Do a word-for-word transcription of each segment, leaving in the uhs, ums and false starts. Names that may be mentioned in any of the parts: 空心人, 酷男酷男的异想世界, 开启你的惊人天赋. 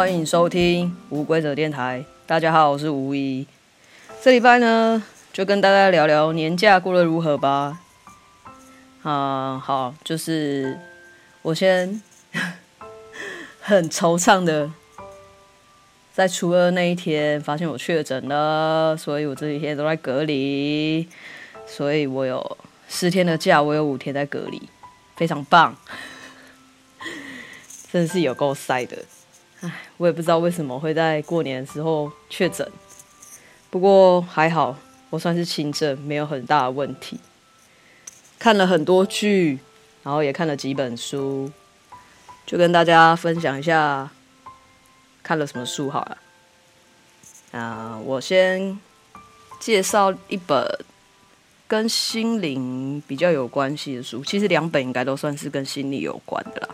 欢迎收听无规则电台。大家好，我是无一。这礼拜呢，就跟大家聊聊年假过得如何吧。啊，好，就是我先很惆怅的，在初二那一天发现我确诊了，所以我这几天都在隔离，所以我有十天的假，我有五天在隔离，非常棒。真是有够塞的，唉，我也不知道为什么会在过年的时候确诊，不过还好，我算是轻症，没有很大的问题。看了很多剧，然后也看了几本书，就跟大家分享一下看了什么书好了。啊、呃，我先介绍一本跟心灵比较有关系的书，其实两本应该都算是跟心理有关的啦。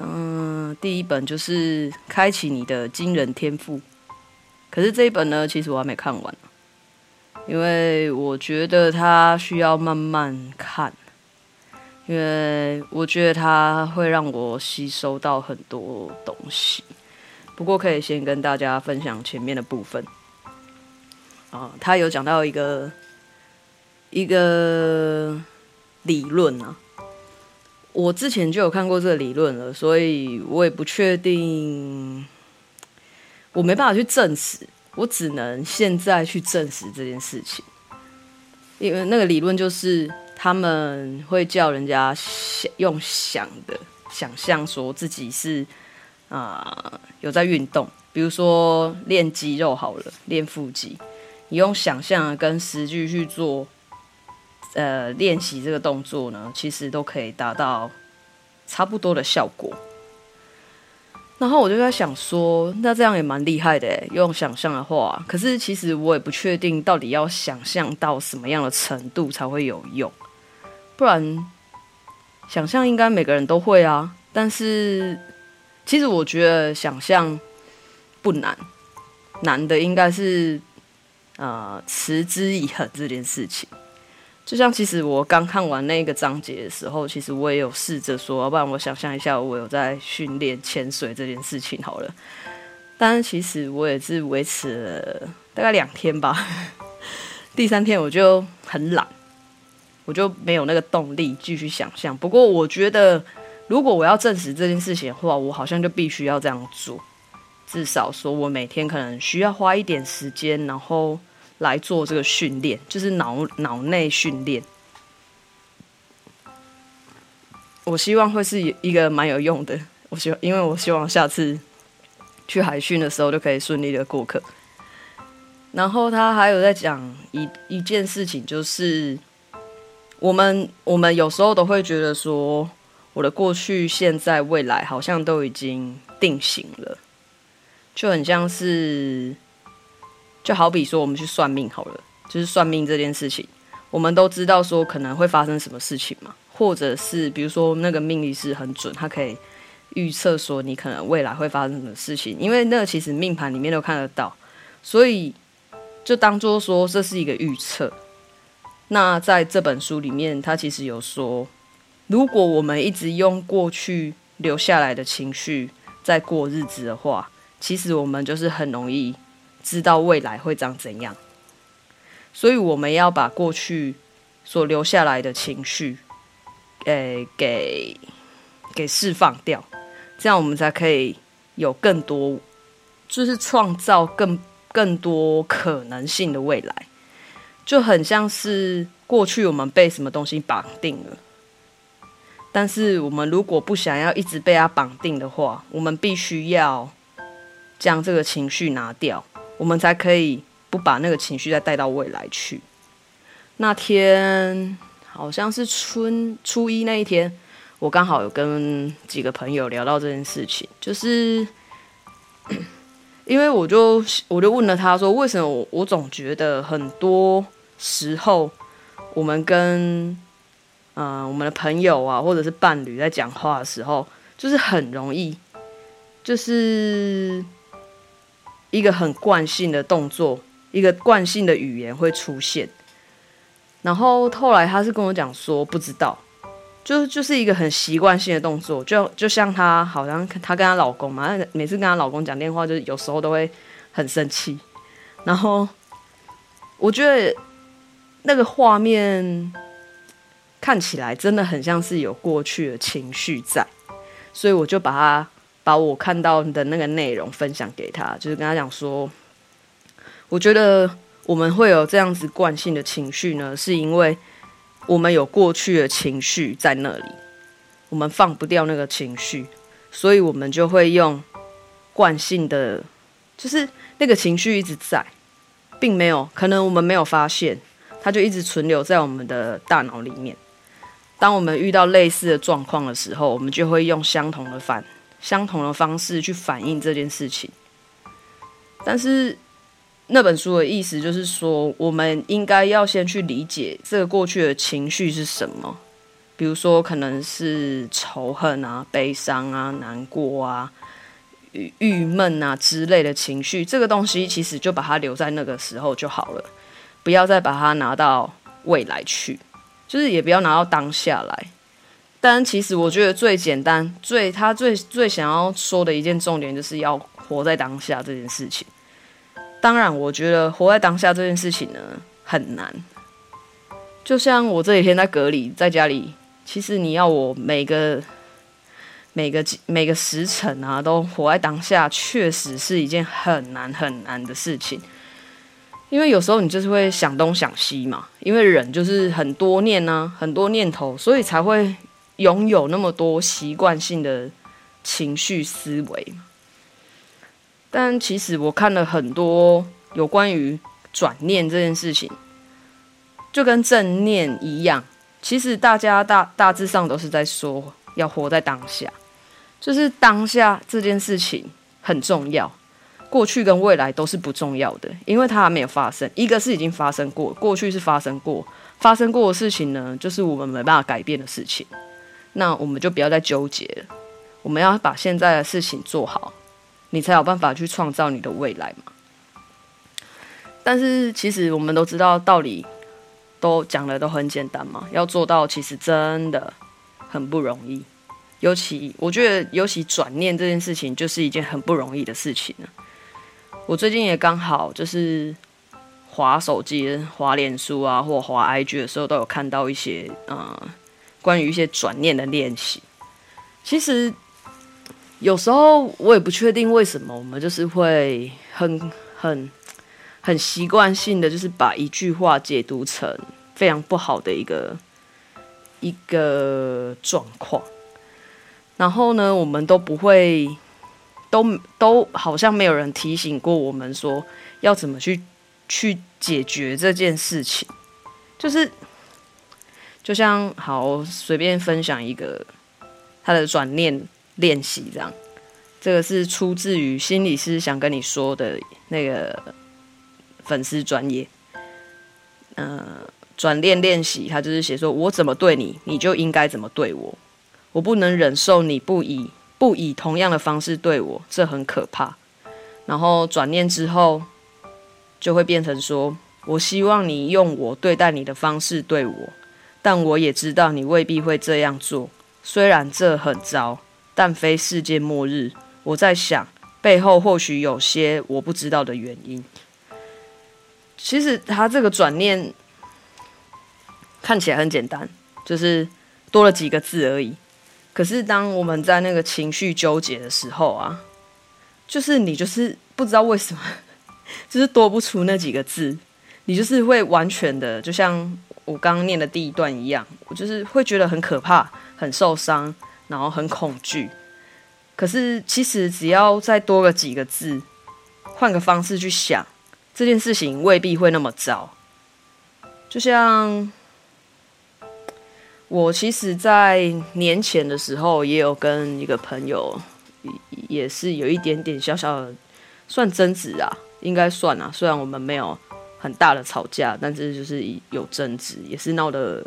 嗯，第一本就是《开启你的惊人天赋》，可是这一本呢，其实我还没看完，因为我觉得它需要慢慢看，因为我觉得它会让我吸收到很多东西。不过可以先跟大家分享前面的部分。啊、嗯，它有讲到一个一个理论啊。我之前就有看过这个理论了，所以我也不确定，我没办法去证实，我只能现在去证实这件事情。因为那个理论就是他们会叫人家用想的想象说自己是、呃、有在运动，比如说练肌肉好了，练腹肌，你用想象跟实际去做呃，练习这个动作呢，其实都可以达到差不多的效果。然后我就在想说，那这样也蛮厉害的耶，用想象的话。可是其实我也不确定到底要想象到什么样的程度才会有用，不然想象应该每个人都会啊。但是其实我觉得想象不难，难的应该是呃持之以恒这件事情。就像其实我刚看完那个章节的时候，其实我也有试着说，要不然我想象一下，我有在训练潜水这件事情好了。但是其实我也是维持了大概两天吧，第三天我就很懒，我就没有那个动力继续想象。不过我觉得，如果我要证实这件事情的话，我好像就必须要这样做，至少说我每天可能需要花一点时间，然后来做这个训练，就是脑脑内训练。我希望会是一个蛮有用的，我希望，因为我希望下次去海训的时候就可以顺利的过客。然后他还有在讲一一件事情，就是我们我们有时候都会觉得说，我的过去、现在、未来好像都已经定型了，就很像是。就好比说我们去算命好了，就是算命这件事情，我们都知道说可能会发生什么事情嘛，或者是比如说那个命理师很准，他可以预测说你可能未来会发生什么事情，因为那个其实命盘里面都看得到，所以就当作说这是一个预测。那在这本书里面，他其实有说，如果我们一直用过去留下来的情绪在过日子的话，其实我们就是很容易知道未来会长怎样，所以我们要把过去所留下来的情绪，诶、欸，给给释放掉，这样我们才可以有更多，就是创造更更多可能性的未来。就很像是过去我们被什么东西绑定了，但是我们如果不想要一直被它绑定的话，我们必须要将这个情绪拿掉。我们才可以不把那个情绪再带到未来去。那天好像是春初一那一天，我刚好有跟几个朋友聊到这件事情，就是因为我就我就问了他说，为什么 我, 我总觉得很多时候我们跟呃我们的朋友啊，或者是伴侣在讲话的时候，就是很容易，就是。一个很惯性的动作，一个惯性的语言会出现。然后后来他是跟我讲说，不知道，就就是一个很习惯性的动作，就就像她好像她跟她老公嘛，每次跟她老公讲电话，就有时候都会很生气。然后我觉得那个画面看起来真的很像是有过去的情绪在，所以我就把她把我看到的那个内容分享给她，就是跟她讲说，我觉得我们会有这样子惯性的情绪呢，是因为我们有过去的情绪在那里，我们放不掉那个情绪，所以我们就会用惯性的，就是那个情绪一直在，并没有，可能我们没有发现，它就一直存留在我们的大脑里面。当我们遇到类似的状况的时候，我们就会用相同的反相同的方式去反映这件事情。但是那本书的意思就是说，我们应该要先去理解这个过去的情绪是什么，比如说可能是仇恨啊、悲伤啊、难过啊、郁闷啊之类的情绪，这个东西其实就把它留在那个时候就好了，不要再把它拿到未来去，就是也不要拿到当下来。但其实我觉得最简单、最他最最想要说的一件重点，就是要活在当下这件事情。当然我觉得活在当下这件事情呢很难，就像我这几天在隔离在家里，其实你要我每个每个每个时辰啊都活在当下，确实是一件很难很难的事情。因为有时候你就是会想东想西嘛，因为人就是很多念啊，很多念头，所以才会拥有那么多习惯性的情绪思维。但其实我看了很多有关于转念这件事情，就跟正念一样，其实大家 大, 大致上都是在说要活在当下，就是当下这件事情很重要，过去跟未来都是不重要的，因为它还没有发生。一个是已经发生过，过去是发生过，发生过的事情呢，就是我们没办法改变的事情，那我们就不要再纠结了，我们要把现在的事情做好，你才有办法去创造你的未来嘛。但是其实我们都知道道理都讲的都很简单嘛，要做到其实真的很不容易，尤其我觉得尤其转念这件事情就是一件很不容易的事情了。我最近也刚好就是滑手机、滑脸书啊，或滑 I G 的时候，都有看到一些呃关于一些转念的练习。其实有时候我也不确定为什么我们就是会很很很习惯性的就是把一句话解读成非常不好的一个一个状况，然后呢我们都不会都都好像没有人提醒过我们说要怎么去去解决这件事情。就是就像好随便分享一个他的转念练习，这样，这个是出自于心理师想跟你说的那个粉丝专页，呃，转念练习，他就是写说，我怎么对你，你就应该怎么对我，我不能忍受你不以不以同样的方式对我，这很可怕。然后转念之后，就会变成说，我希望你用我对待你的方式对我，但我也知道你未必会这样做，虽然这很糟。但非世界末日，我在想背后或许有些我不知道的原因。其实他这个转念看起来很简单，就是多了几个字而已。可是当我们在那个情绪纠结的时候啊，就是你就是不知道为什么，就是多不出那几个字，你就是会完全的，就像我刚刚念的第一段一样，我就是会觉得很可怕、很受伤。然后很恐惧，可是其实只要再多个几个字，换个方式去想，这件事情未必会那么糟。就像我其实在年前的时候，也有跟一个朋友，也是有一点点小小的算争执啊，应该算啊，虽然我们没有很大的吵架，但是就是有争执，也是闹得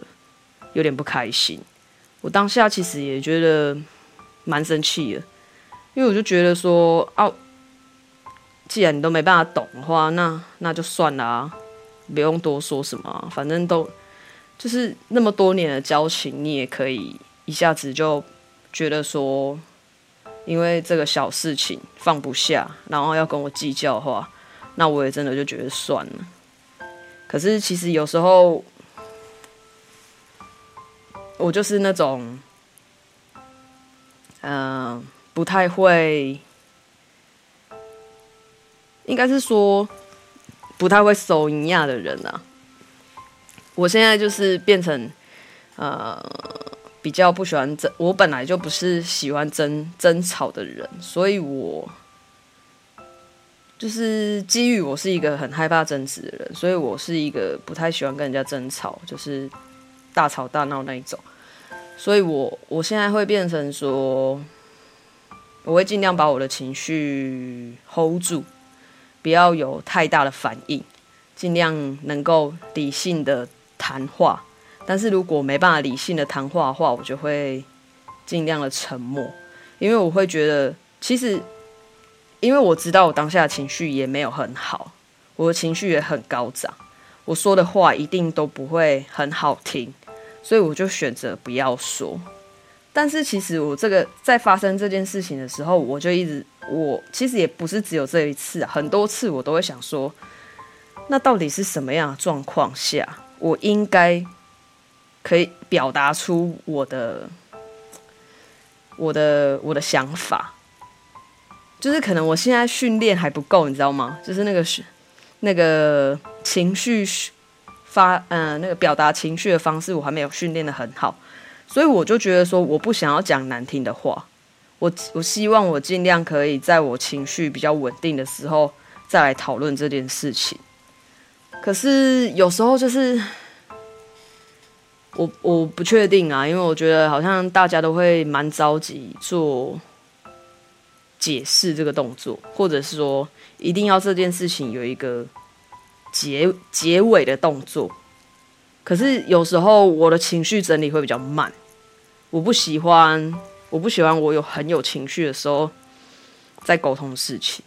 有点不开心。我当下其实也觉得蛮生气的，因为我就觉得说啊，既然你都没办法懂的话，那那就算了啊，不用多说什么啊，反正都就是那么多年的交情，你也可以一下子就觉得说因为这个小事情放不下，然后要跟我计较的话，那我也真的就觉得算了。可是其实有时候我就是那种呃不太会，应该是说不太会收一样的人啊。我现在就是变成呃比较不喜欢争，我本来就不是喜欢争争吵的人，所以我就是基于我是一个很害怕争执的人，所以我是一个不太喜欢跟人家争吵，就是大吵大闹那一种。所以我我现在会变成说，我会尽量把我的情绪 hold 住，不要有太大的反应，尽量能够理性的谈话。但是如果没办法理性的谈话的话，我就会尽量的沉默，因为我会觉得，其实因为我知道我当下的情绪也没有很好，我的情绪也很高涨，我说的话一定都不会很好听，所以我就选择不要说。但是其实我这个在发生这件事情的时候，我就一直，我其实也不是只有这一次啊，很多次我都会想说，那到底是什么样的状况下，我应该可以表达出我的我的我的想法。就是可能我现在训练还不够，你知道吗？就是那个那个情绪发呃那个表达情绪的方式，我还没有训练得很好，所以我就觉得说，我不想要讲难听的话，我我希望我尽量可以在我情绪比较稳定的时候再来讨论这件事情。可是有时候就是。我我不确定啊，因为我觉得好像大家都会蛮着急做解释这个动作，或者是说一定要这件事情有一个 结, 结尾的动作。可是有时候我的情绪整理会比较慢，我不喜欢，我不喜欢我有很有情绪的时候在沟通事情。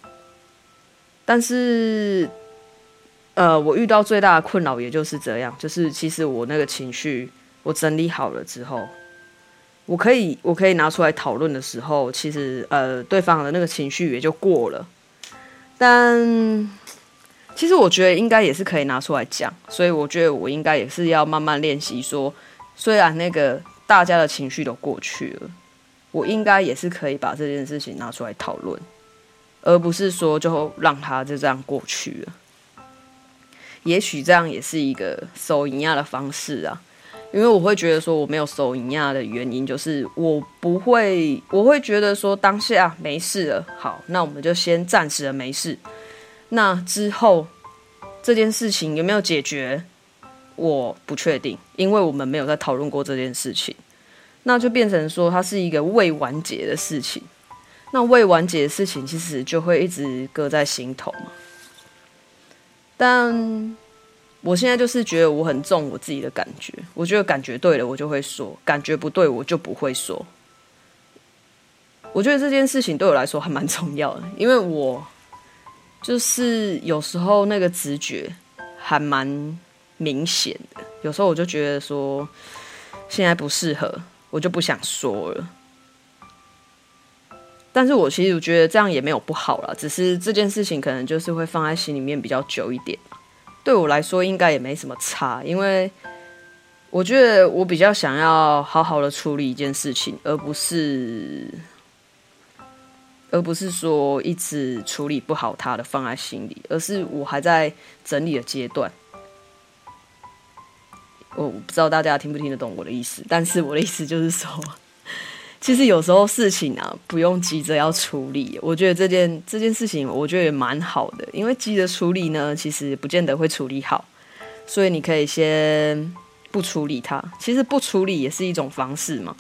但是呃，我遇到最大的困扰也就是这样，就是其实我那个情绪我整理好了之后，我可以我可以拿出来讨论的时候，其实呃对方的那个情绪也就过了。但其实我觉得应该也是可以拿出来讲，所以我觉得我应该也是要慢慢练习说，虽然那个大家的情绪都过去了，我应该也是可以把这件事情拿出来讨论，而不是说就让它就这样过去了。也许这样也是一个收银压的方式啊，因为我会觉得说我没有收银压的原因就是我不会，我会觉得说当下没事了，好，那我们就先暂时的没事。那之后这件事情有没有解决，我不确定，因为我们没有在讨论过这件事情，那就变成说它是一个未完结的事情。那未完结的事情其实就会一直搁在心头嘛。但我现在就是觉得我很重我自己的感觉，我觉得感觉对了我就会说，感觉不对我就不会说。我觉得这件事情对我来说还蛮重要的，因为我就是有时候那个直觉还蛮明显的，有时候我就觉得说现在不适合，我就不想说了。但是我其实觉得这样也没有不好啦，只是这件事情可能就是会放在心里面比较久一点，对我来说应该也没什么差，因为我觉得我比较想要好好的处理一件事情，而不是而不是说一直处理不好它的放在心里，而是我还在整理的阶段。我不知道大家听不听得懂我的意思，但是我的意思就是说，其实有时候事情啊，不用急着要处理。我觉得这件这件事情，我觉得也蛮好的，因为急着处理呢，其实不见得会处理好，所以你可以先不处理它。其实不处理也是一种方式嘛。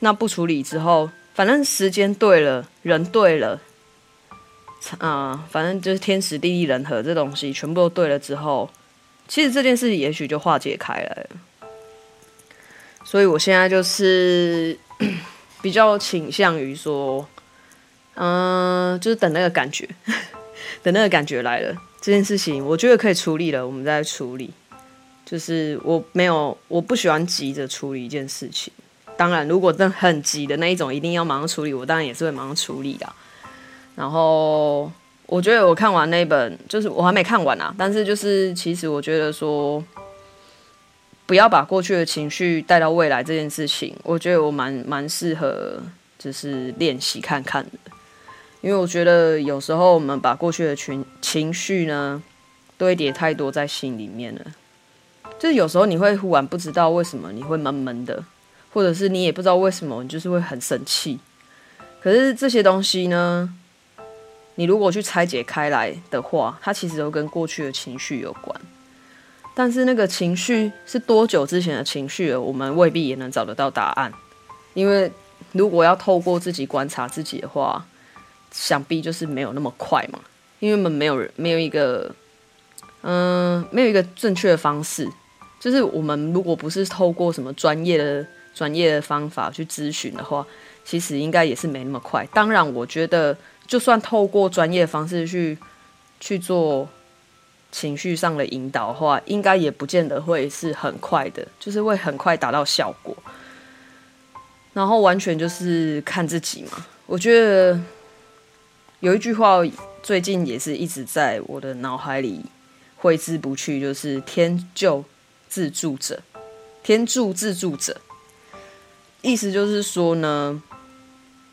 那不处理之后，反正时间对了，人对了，啊、呃，反正就是天时地利人和这东西全部都对了之后，其实这件事也许就化解开来了。所以我现在就是。比较倾向于说，嗯、呃，就是等那个感觉，等那个感觉来了，这件事情我觉得可以处理了，我们再处理。就是我没有，我不喜欢急着处理一件事情，当然如果真的很急的那一种一定要马上处理，我当然也是会马上处理的。然后我觉得我看完那本，就是我还没看完啊，但是就是其实我觉得说不要把过去的情绪带到未来这件事情，我觉得我蛮蛮适合就是练习看看的。因为我觉得有时候我们把过去的情情绪呢堆叠太多在心里面了，就是有时候你会忽然不知道为什么你会闷闷的，或者是你也不知道为什么你就是会很生气。可是这些东西呢，你如果去拆解开来的话，它其实都跟过去的情绪有关，但是那个情绪是多久之前的情绪了，我们未必也能找得到答案。因为如果要透过自己观察自己的话，想必就是没有那么快嘛，因为我们没有没有一个，嗯、呃，没有一个正确的方式。就是我们如果不是透过什么专业的专业的方法去咨询的话，其实应该也是没那么快。当然，我觉得就算透过专业的方式去去做情绪上的引导的话，应该也不见得会是很快的，就是会很快达到效果。然后完全就是看自己嘛，我觉得。有一句话最近也是一直在我的脑海里挥之不去，就是天助自助者，天助自助者。意思就是说呢，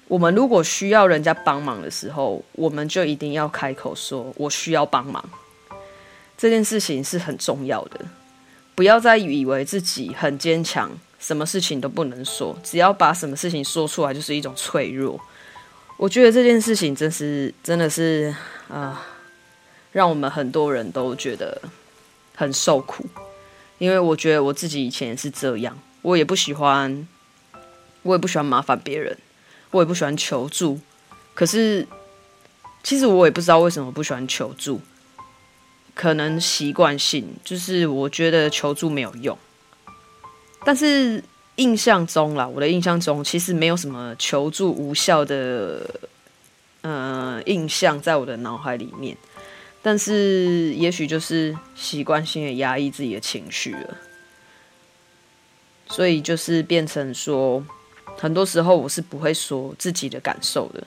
我们如果需要人家帮忙的时候，我们就一定要开口说我需要帮忙，这件事情是很重要的。不要再以为自己很坚强，什么事情都不能说，只要把什么事情说出来就是一种脆弱。我觉得这件事情真是真的是啊、呃，让我们很多人都觉得很受苦。因为我觉得我自己以前也是这样，我也不喜欢，我也不喜欢麻烦别人，我也不喜欢求助。可是其实我也不知道为什么不喜欢求助，可能习惯性，就是我觉得求助没有用。但是印象中啦，我的印象中其实没有什么求助无效的呃印象在我的脑海里面，但是也许就是习惯性的压抑自己的情绪了，所以就是变成说，很多时候我是不会说自己的感受的。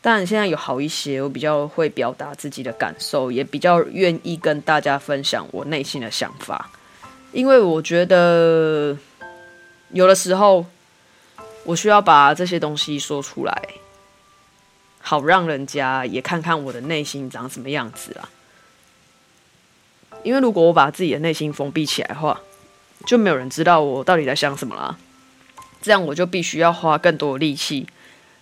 当然现在有好一些，我比较会表达自己的感受，也比较愿意跟大家分享我内心的想法，因为我觉得。有的时候，我需要把这些东西说出来，好让人家也看看我的内心长什么样子啦。因为如果我把自己的内心封闭起来的话，就没有人知道我到底在想什么啦。这样我就必须要花更多的力气，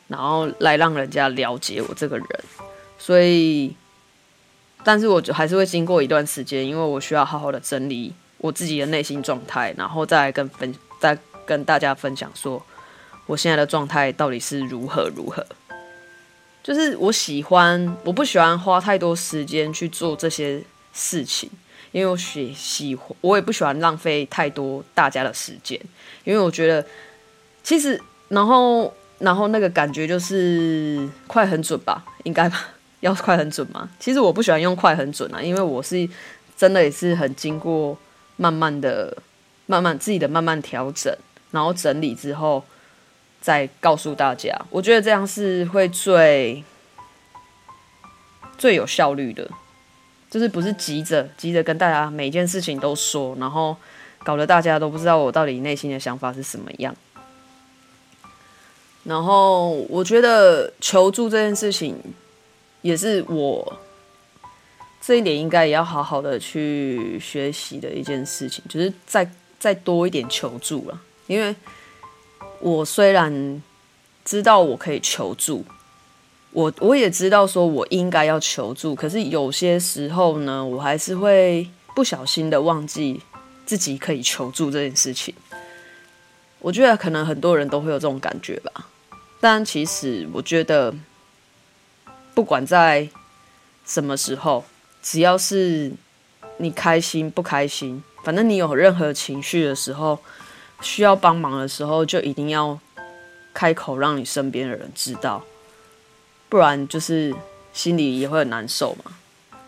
然后来让人家了解我这个人。所以，但是我还是会经过一段时间，因为我需要好好的整理我自己的内心状态，然后再来跟分享。再跟大家分享说我现在的状态到底是如何如何。就是我喜欢我不喜欢花太多时间去做这些事情，因为我喜喜欢我也不喜欢浪费太多大家的时间。因为我觉得其实然后然后那个感觉就是快很准吧，应该吧，要快很准嘛。其实我不喜欢用快很准啊，因为我是真的也是很经过慢慢的慢慢自己的慢慢调整，然后整理之后再告诉大家，我觉得这样是会最最有效率的，就是不是急着急着跟大家每件事情都说，然后搞得大家都不知道我到底内心的想法是什么样。然后我觉得求助这件事情也是我。这一点应该也要好好的去学习的一件事情，就是再再多一点求助啦。因为我虽然知道我可以求助，我我也知道说我应该要求助，可是有些时候呢，我还是会不小心的忘记自己可以求助这件事情。我觉得可能很多人都会有这种感觉吧，但其实我觉得不管在什么时候。只要是你开心不开心，反正你有任何情绪的时候，需要帮忙的时候，就一定要开口让你身边的人知道，不然就是心里也会很难受嘛。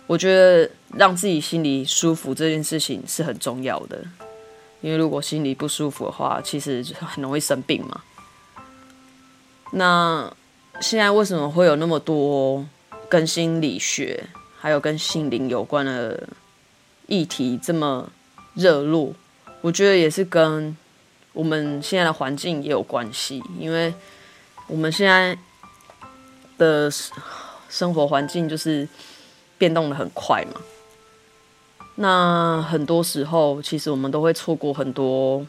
我觉得让自己心里舒服这件事情是很重要的，因为如果心里不舒服的话，其实很容易生病嘛。那现在为什么会有那么多跟心理学还有跟心灵有关的议题这么热络？我觉得也是跟我们现在的环境也有关系，因为我们现在的生活环境就是变动得很快嘛。那很多时候，其实我们都会错过很多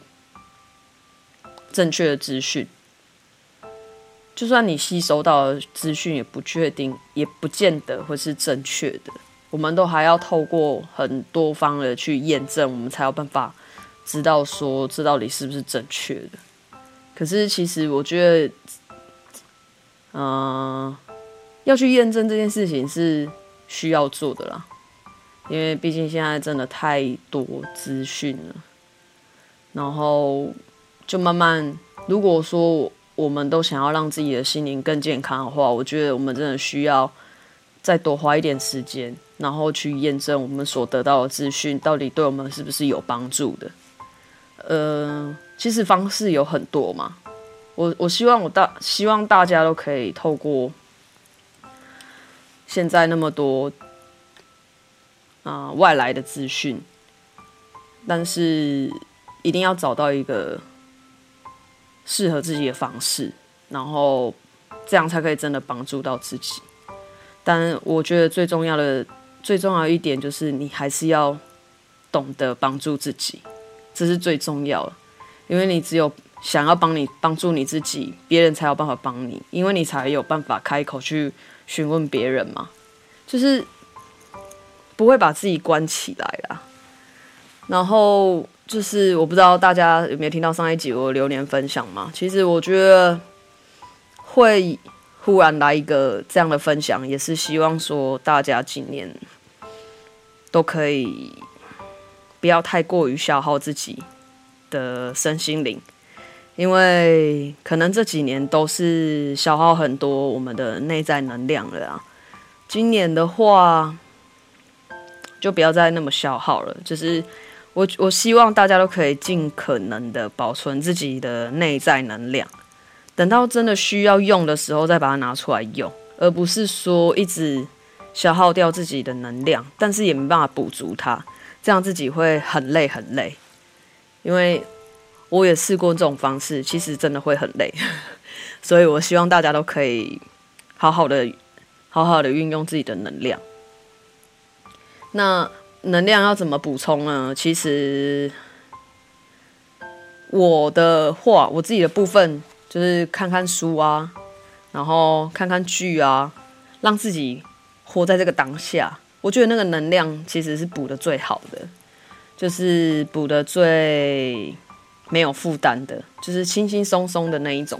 正确的资讯。就算你吸收到的资讯，也不确定，也不见得会是正确的。我们都还要透过很多方的去验证，我们才有办法知道说这到底是不是正确的。可是，其实我觉得，嗯、呃，要去验证这件事情是需要做的啦。因为毕竟现在真的太多资讯了，然后就慢慢，如果说我们都想要让自己的心灵更健康的话，我觉得我们真的需要再多花一点时间，然后去验证我们所得到的资讯到底对我们是不是有帮助的。呃，其实方式有很多嘛，我我希望我大希望大家都可以透过现在那么多。呃、外来的资讯，但是一定要找到一个适合自己的方式，然后这样才可以真的帮助到自己。但我觉得最重要的最重要的一点就是你还是要懂得帮助自己，这是最重要的。因为你只有想要帮你帮助你自己，别人才有办法帮你，因为你才有办法开口去询问别人嘛，就是不会把自己关起来啦。然后就是我不知道大家有没有听到上一集我的流年分享嘛？其实我觉得会忽然来一个这样的分享，也是希望说大家今年都可以不要太过于消耗自己的身心灵，因为可能这几年都是消耗很多我们的内在能量了啦。今年的话，就不要再那么消耗了，就是我我希望大家都可以尽可能的保存自己的内在能量，等到真的需要用的时候再把它拿出来用，而不是说一直消耗掉自己的能量，但是也没办法补足它，这样自己会很累很累。因为我也试过这种方式，其实真的会很累，所以我希望大家都可以好好的好好的运用自己的能量。那能量要怎么补充呢？其实我的话，我自己的部分就是看看书啊，然后看看剧啊，让自己活在这个当下。我觉得那个能量其实是补的最好的，就是补的最没有负担的，就是轻轻松松的那一种。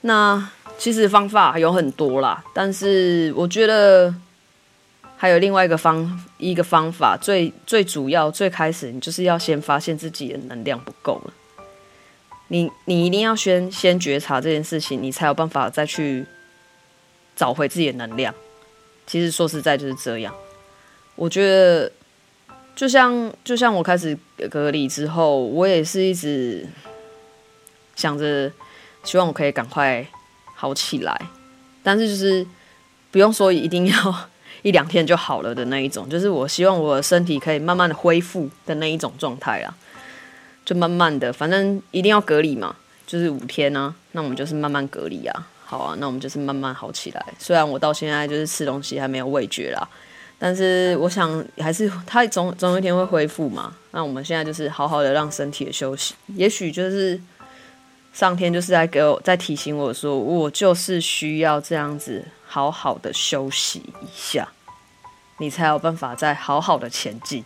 那其实方法有很多啦，但是我觉得还有另外一个方一个方法，最最主要最开始你就是要先发现自己的能量不够了，你你一定要先先觉察这件事情，你才有办法再去找回自己的能量。其实说实在就是这样，我觉得就像就像我开始隔离之后，我也是一直想着希望我可以赶快好起来，但是就是不用说一定要一两天就好了的那一种，就是我希望我的身体可以慢慢的恢复的那一种状态啦，就慢慢的，反正一定要隔离嘛，就是五天啊，那我们就是慢慢隔离啊，好啊，那我们就是慢慢好起来。虽然我到现在就是吃东西还没有味觉啦，但是我想还是它总总有一天会恢复嘛。那我们现在就是好好的让身体的休息，也许就是上天就是在给我在提醒我说，我就是需要这样子。好好的休息一下，你才有办法再好好的前进。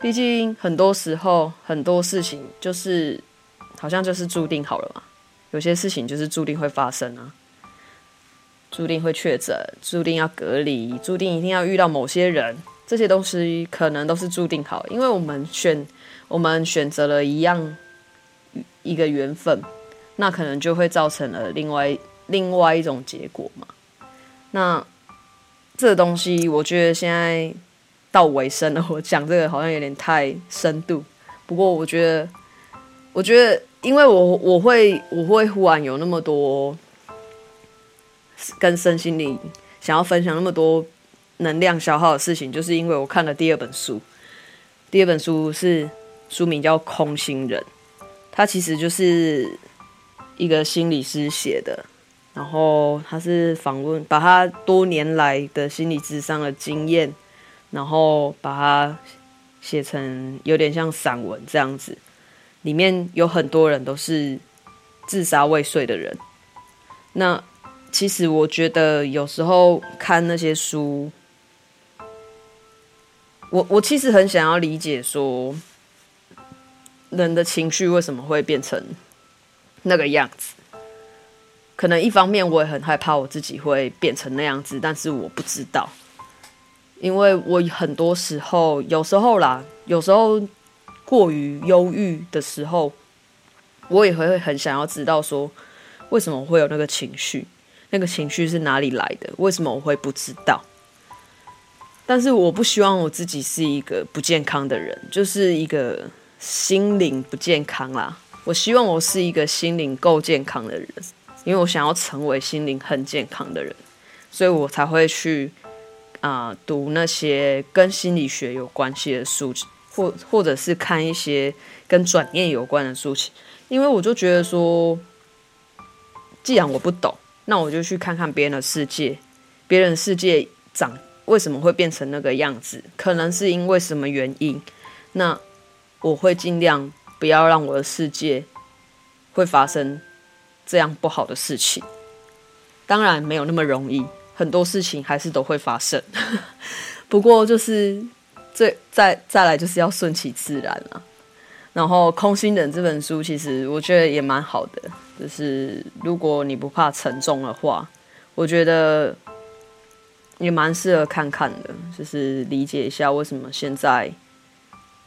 毕竟很多时候很多事情就是好像就是注定好了嘛，有些事情就是注定会发生啊，注定会确诊，注定要隔离，注定一定要遇到某些人，这些东西可能都是注定好，因为我们选我们选择了一样一个缘分，那可能就会造成了另外另外一种结果嘛。那这个东西，我觉得现在到尾声了，我讲这个好像有点太深度，不过我觉得，我觉得，因为我我会我会忽然有那么多跟身心灵想要分享那么多能量消耗的事情，就是因为我看了第二本书。第二本书是书名叫《空心人》，它其实就是一个心理师写的，然后它是访问，把他多年来的心理咨商的经验，然后把它写成有点像散文这样子。里面有很多人都是自杀未遂的人。那其实我觉得有时候看那些书，我我其实很想要理解说，人的情绪为什么会变成那个样子。可能一方面我也很害怕我自己会变成那样子，但是我不知道，因为我很多时候，有时候啦，有时候过于忧郁的时候，我也会很想要知道说，为什么我会有那个情绪。那个情绪是哪里来的？为什么我会不知道？但是我不希望我自己是一个不健康的人，就是一个心灵不健康啦。我希望我是一个心灵够健康的人，因为我想要成为心灵很健康的人，所以我才会去、呃、读那些跟心理学有关系的书，或或者是看一些跟转念有关的书，因为我就觉得说，既然我不懂，那我就去看看别人的世界，别人的世界长为什么会变成那个样子，可能是因为什么原因。那我会尽量不要让我的世界会发生这样不好的事情。当然没有那么容易，很多事情还是都会发生。不过就是最再再来就是要顺其自然啊。然后《空心人》这本书其实我觉得也蛮好的，就是如果你不怕沉重的话，我觉得也蛮适合看看的，就是理解一下为什么现在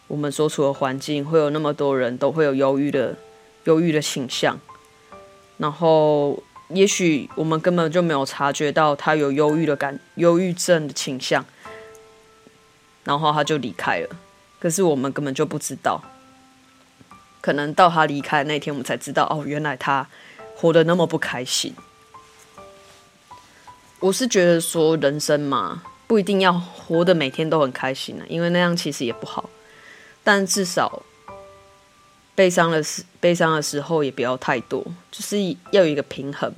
我们所处的环境会有那么多人都会有忧郁的忧郁的倾向，然后也许我们根本就没有察觉到他有忧郁的感忧郁症的倾向，然后他就离开了，可是我们根本就不知道。可能到他离开那天，我们才知道哦，原来他活得那么不开心。我是觉得说，人生嘛，不一定要活得每天都很开心啊，因为那样其实也不好。但至少悲伤的时悲伤的时候也不要太多，就是要有一个平衡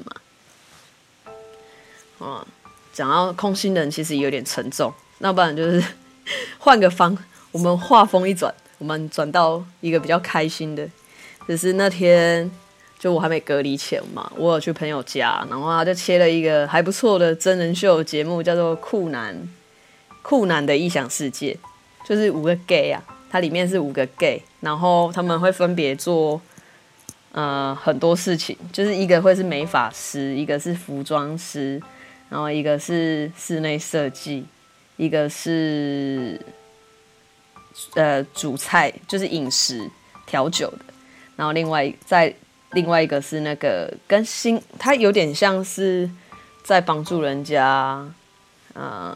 嘛。啊，讲到空心人其实有点沉重，那不然就是换个方，我们话锋一转。我们转到一个比较开心的，就是那天就我还没隔离前嘛，我有去朋友家，然后他就切了一个还不错的真人秀节目，叫做酷男酷男的异想世界，就是五个 gay 啊，它里面是五个 gay， 然后他们会分别做呃很多事情，就是一个会是美发师，一个是服装师，然后一个是室内设计，一个是呃，煮菜，就是饮食调酒的，然后另外再另外一个是那个跟心，他有点像是在帮助人家，呃，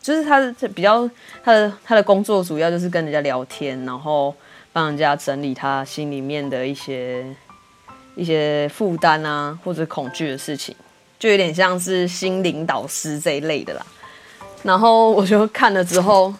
就是他比较他的他的工作主要就是跟人家聊天，然后帮人家整理他心里面的一些一些负担啊，或者恐惧的事情，就有点像是心灵导师这一类的啦。然后我就看了之后。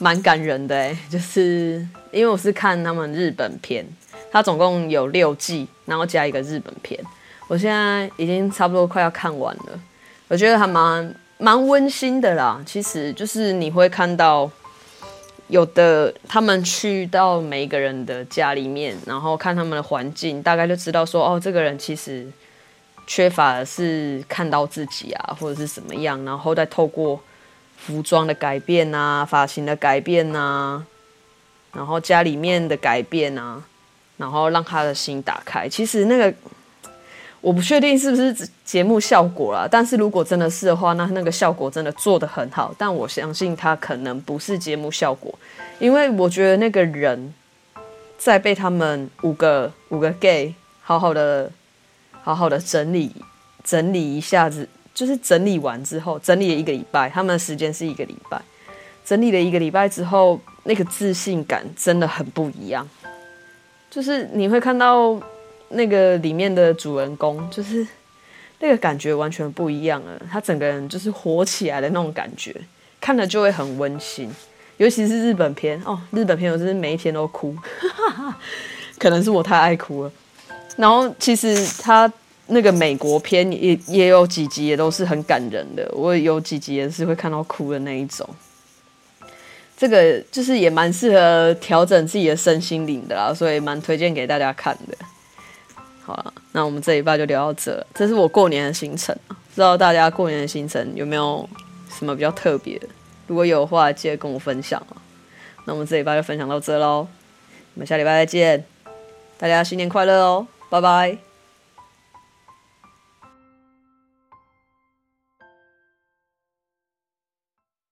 蛮感人的欸，就是因为我是看他们日本片，它总共有六季，然后加一个日本片，我现在已经差不多快要看完了。我觉得还蛮蛮温馨的啦，其实就是你会看到有的他们去到每一个人的家里面，然后看他们的环境，大概就知道说哦，这个人其实缺乏的是看到自己啊，或者是什么样，然后再透过。服装的改变啊，发型的改变啊，然后家里面的改变啊，然后让他的心打开。其实那个我不确定是不是节目效果啦，但是如果真的是的话，那那个效果真的做得很好。但我相信他可能不是节目效果，因为我觉得那个人在被他们五个五个 gay 好好的好好的整理整理一下子。就是整理完之后，整理了一个礼拜，他们的时间是一个礼拜。整理了一个礼拜之后，那个自信感真的很不一样。就是你会看到那个里面的主人公，就是那个感觉完全不一样了，他整个人就是活起来的那种感觉，看了就会很温馨。尤其是日本片哦，日本片我真是每一天都哭，可能是我太爱哭了。然后其实他那个美国片 也, 也有几集也都是很感人的，我有几集也是会看到哭的那一种。这个就是也蛮适合调整自己的身心灵的啦，所以蛮推荐给大家看的。好啦，那我们这一拜就聊到这了，这是我过年的行程，不知道大家过年的行程有没有什么比较特别的，如果有的话记得跟我分享啊。那我们这一拜就分享到这咯，我们下礼拜再见，大家新年快乐哦，拜拜。